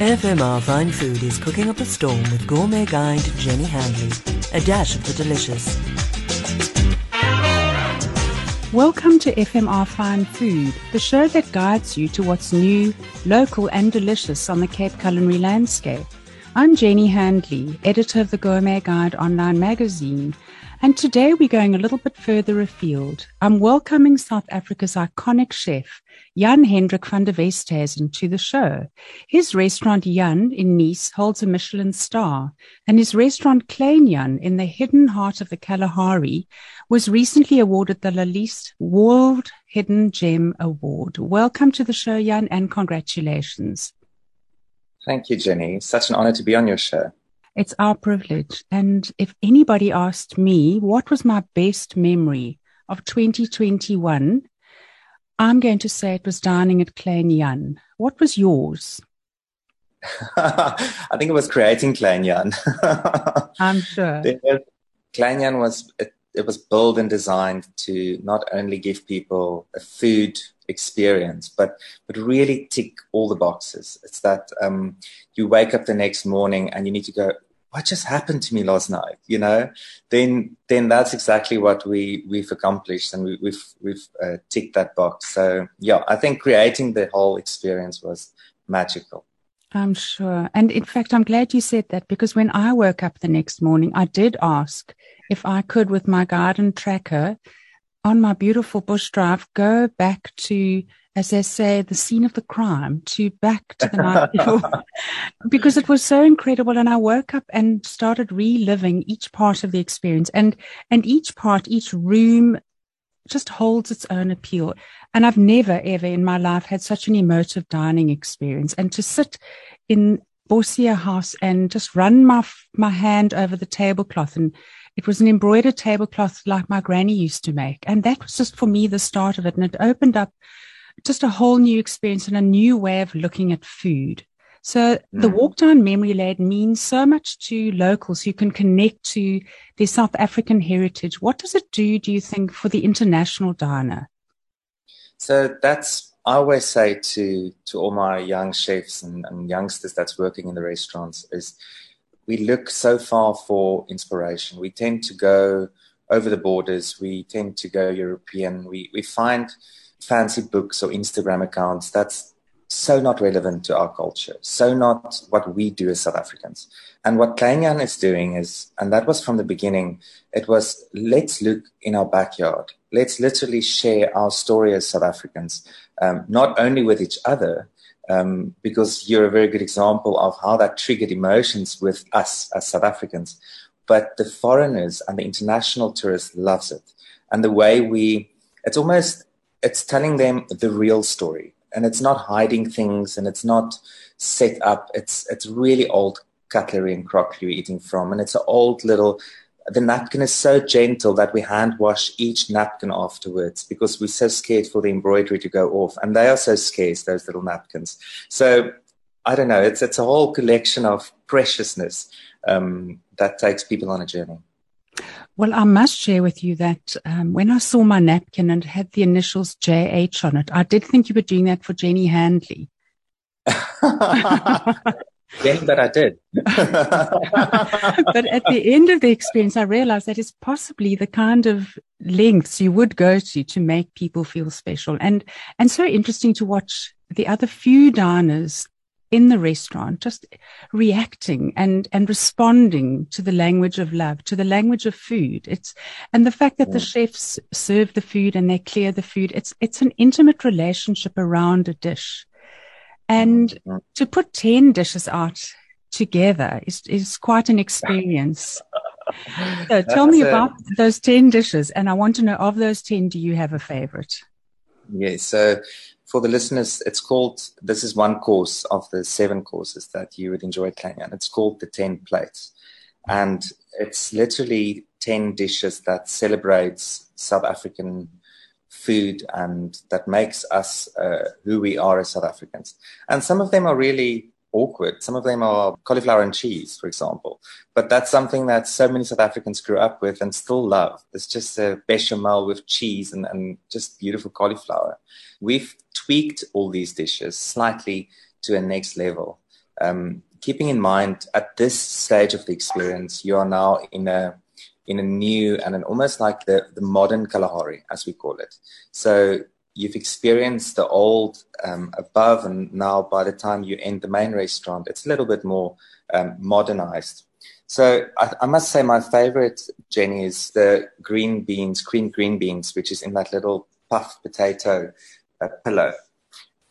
FMR Fine Food is cooking up a storm with gourmet guide Jenny Handley. A dash of the delicious. Welcome to FMR Fine Food, the show that guides you to what's new, local and delicious on the Cape culinary landscape. I'm Jenny Handley, editor of the Gourmet Guide online magazine, and today we're going a little bit further afield. I'm welcoming South Africa's iconic chef, Jan Hendrik van der Westhuizen, to the show. His restaurant Jan in Nice holds a Michelin star, and his restaurant Klein Jan in the hidden heart of the Kalahari was recently awarded the La Liste World Hidden Gem Award. Welcome to the show, Jan, and congratulations. Thank you, Jenny. Such an honor to be on your show. It's our privilege. And if anybody asked me what was my best memory of 2021, I'm going to say it was dining at Klein Jan. What was yours? I think it was creating Klein Jan. I'm sure. Klein Jan was built and designed to not only give people a food experience, but really tick all the boxes. It's that you wake up the next morning and you need to go, what just happened to me last night? You know, then that's exactly what we've accomplished, and we've ticked that box. So yeah, I think creating the whole experience was magical. I'm sure. And in fact, I'm glad you said that, because when I woke up the next morning, I did ask if I could, with my garden tracker on my beautiful bush drive, go back to, as they say, the scene of the crime, back to the night before, because it was so incredible. And I woke up and started reliving each part of the experience, and each room just holds its own appeal. And I've never, ever in my life had such an emotive dining experience. And to sit in Borsier House and just run my hand over the tablecloth, and it was an embroidered tablecloth like my granny used to make. And that was just, for me, the start of it. And it opened up just a whole new experience and a new way of looking at food. So The walk down memory lane means so much to locals who can connect to their South African heritage. What does it do you think, for the international diner? So that's, I always say to all my young chefs and youngsters that's working in the restaurants, is we look so far for inspiration. We tend to go over the borders. We tend to go European. We find fancy books or Instagram accounts. That's so not relevant to our culture, so not what we do as South Africans. And what Klein Jan is doing is, and that was from the beginning, it was, let's look in our backyard. Let's literally share our story as South Africans, not only with each other, because you're a very good example of how that triggered emotions with us as South Africans. But the foreigners and the international tourists loves it. And the way it's telling them the real story. And it's not hiding things, and it's not set up. It's really old cutlery and crockery you're eating from. And it's an old little, the napkin is so gentle that we hand wash each napkin afterwards, because we're so scared for the embroidery to go off. And they are so scarce, those little napkins. So I don't know, it's a whole collection of preciousness that takes people on a journey. Well, I must share with you that when I saw my napkin and it had the initials JH on it, I did think you were doing that for Jenny Handley. Yeah, but I did. But at the end of the experience, I realized that it's possibly the kind of lengths you would go to make people feel special. And so interesting to watch the other few diners in the restaurant just reacting and responding to the language of love, to the language of food. And the fact that the chefs serve the food and they clear the food, it's an intimate relationship around a dish. And to put 10 dishes out together is quite an experience. So tell me about those 10 dishes. And I want to know, of those 10, do you have a favorite? Yes. Yeah, so for the listeners, it's called, this is one course of the 7 courses that you would enjoy at Klein Jan. It's called the 10 plates. And it's literally 10 dishes that celebrates South African food and that makes us who we are as South Africans. And some of them are really awkward. Some of them are cauliflower and cheese, for example. But that's something that so many South Africans grew up with and still love. It's just a bechamel with cheese and just beautiful cauliflower. We've tweaked all these dishes slightly to a next level. Keeping in mind, at this stage of the experience, you are now in a new and an almost like the modern Kalahari, as we call it. So you've experienced the old above, and now by the time you end the main restaurant, it's a little bit more modernized. So I must say my favorite, Jenny, is the green beans, which is in that little puffed potato pillow.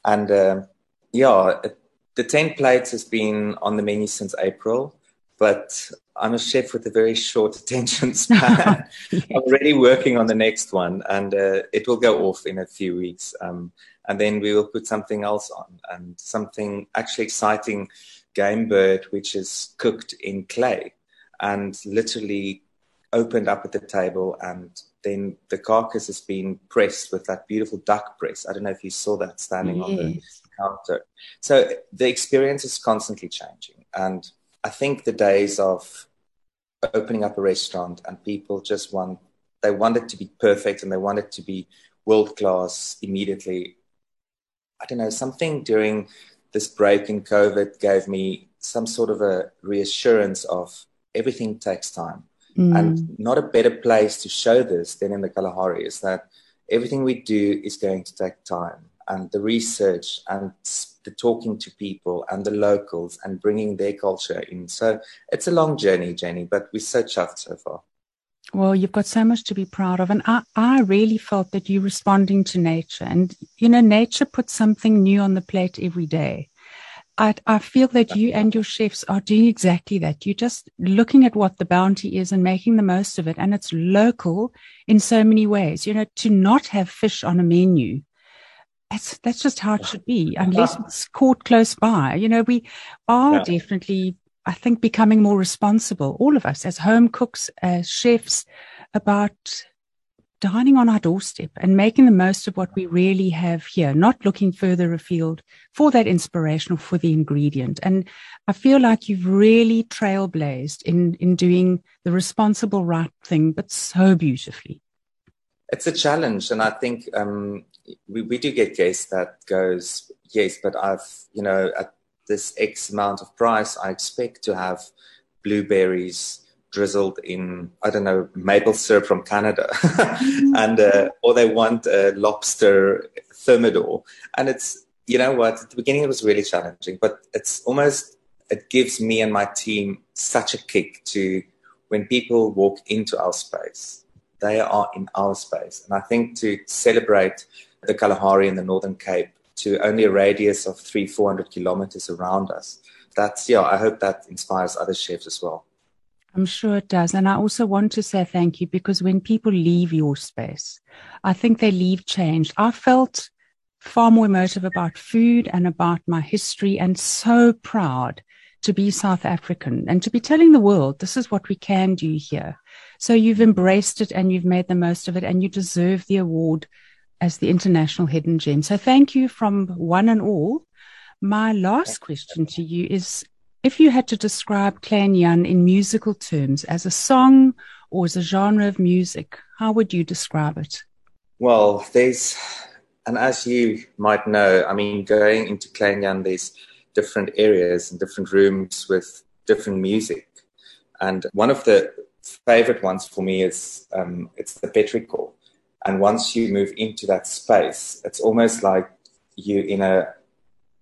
And the 10 plates has been on the menu since April, but I'm a chef with a very short attention span. Yes. I'm already working on the next one, and it will go off in a few weeks. And then we will put something else on, and something actually exciting, game bird, which is cooked in clay and literally opened up at the table, and then the carcass has been pressed with that beautiful duck press. I don't know if you saw that standing on the counter. So the experience is constantly changing, and I think the days of opening up a restaurant and people just want it to be perfect and they want it to be world-class immediately. I don't know, something during this break in COVID gave me some sort of a reassurance of everything takes time. And not a better place to show this than in the Kalahari is that everything we do is going to take time, and the research and the talking to people and the locals and bringing their culture in. So it's a long journey, Jenny, but we're so chuffed so far. Well, you've got so much to be proud of. And I really felt that you're responding to nature. And, you know, nature puts something new on the plate every day. I feel that you and your chefs are doing exactly that. You're just looking at what the bounty is and making the most of it. And it's local in so many ways. You know, to not have fish on a menu, that's just how it should be, unless it's caught close by. You know, we are definitely, I think, becoming more responsible, all of us as home cooks, as chefs, about dining on our doorstep and making the most of what we really have here, not looking further afield for that inspiration or for the ingredient. And I feel like you've really trailblazed in doing the responsible right thing, but so beautifully. It's a challenge. And I think we do get guests that goes, yes, but I've, you know, at this X amount of price, I expect to have blueberries drizzled in, I don't know, maple syrup from Canada, and or they want a lobster thermidor. And it's, you know what, at the beginning it was really challenging, but it's almost, it gives me and my team such a kick to when people walk into our space, they are in our space. And I think to celebrate the Kalahari and the Northern Cape to only a radius of 300-400 kilometers around us, that's, yeah, I hope that inspires other chefs as well. I'm sure it does. And I also want to say thank you, because when people leave your space, I think they leave changed. I felt far more emotive about food and about my history, and so proud to be South African and to be telling the world, this is what we can do here. So you've embraced it and you've made the most of it, and you deserve the award as the International Hidden Gem. So thank you from one and all. My last question to you is, if you had to describe Klein Jan in musical terms as a song or as a genre of music, how would you describe it? Well, there's, and as you might know, I mean, going into Klein Jan, there's different areas and different rooms with different music. And one of the favorite ones for me is, it's the Petricor. And once you move into that space, it's almost like you're in a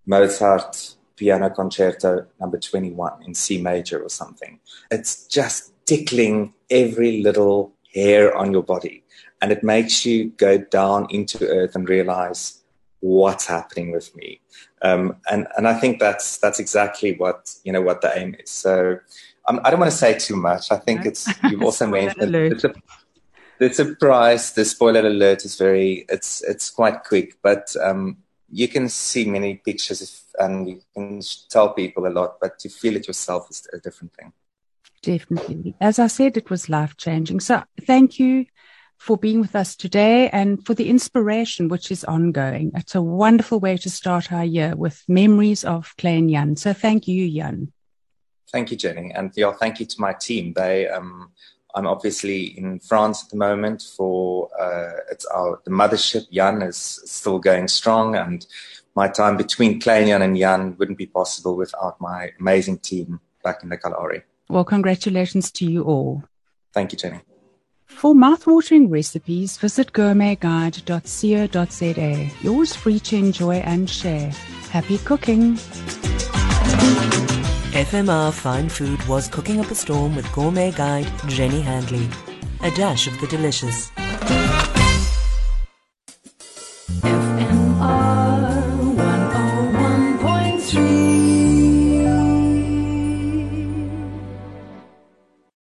Mozart Piano Concerto number 21 in C major or something. It's just tickling every little hair on your body. And it makes you go down into earth and realize what's happening with me. And I think that's exactly what, you know, what the aim is. So I don't want to say too much. I think it's, you've also mentioned the surprise, the spoiler alert is very, it's quite quick, but you can see many pictures and you can tell people a lot, but to feel it yourself is a different thing. Definitely. As I said, it was life-changing. So thank you for being with us today and for the inspiration which is ongoing. It's a wonderful way to start our year with memories of Klein Jan. So thank you, Jan. Thank you, Jenny. And yeah, thank you to my team. I'm obviously in France at the moment for the mothership. Jan is still going strong, and my time between Klein Jan and Jan wouldn't be possible without my amazing team back in the Kalahari. Well, congratulations to you all. Thank you, Jenny. For mouthwatering recipes, visit gourmetguide.co.za. Yours free to enjoy and share. Happy cooking. FMR Fine Food was cooking up a storm with gourmet guide Jenny Handley. A dash of the delicious.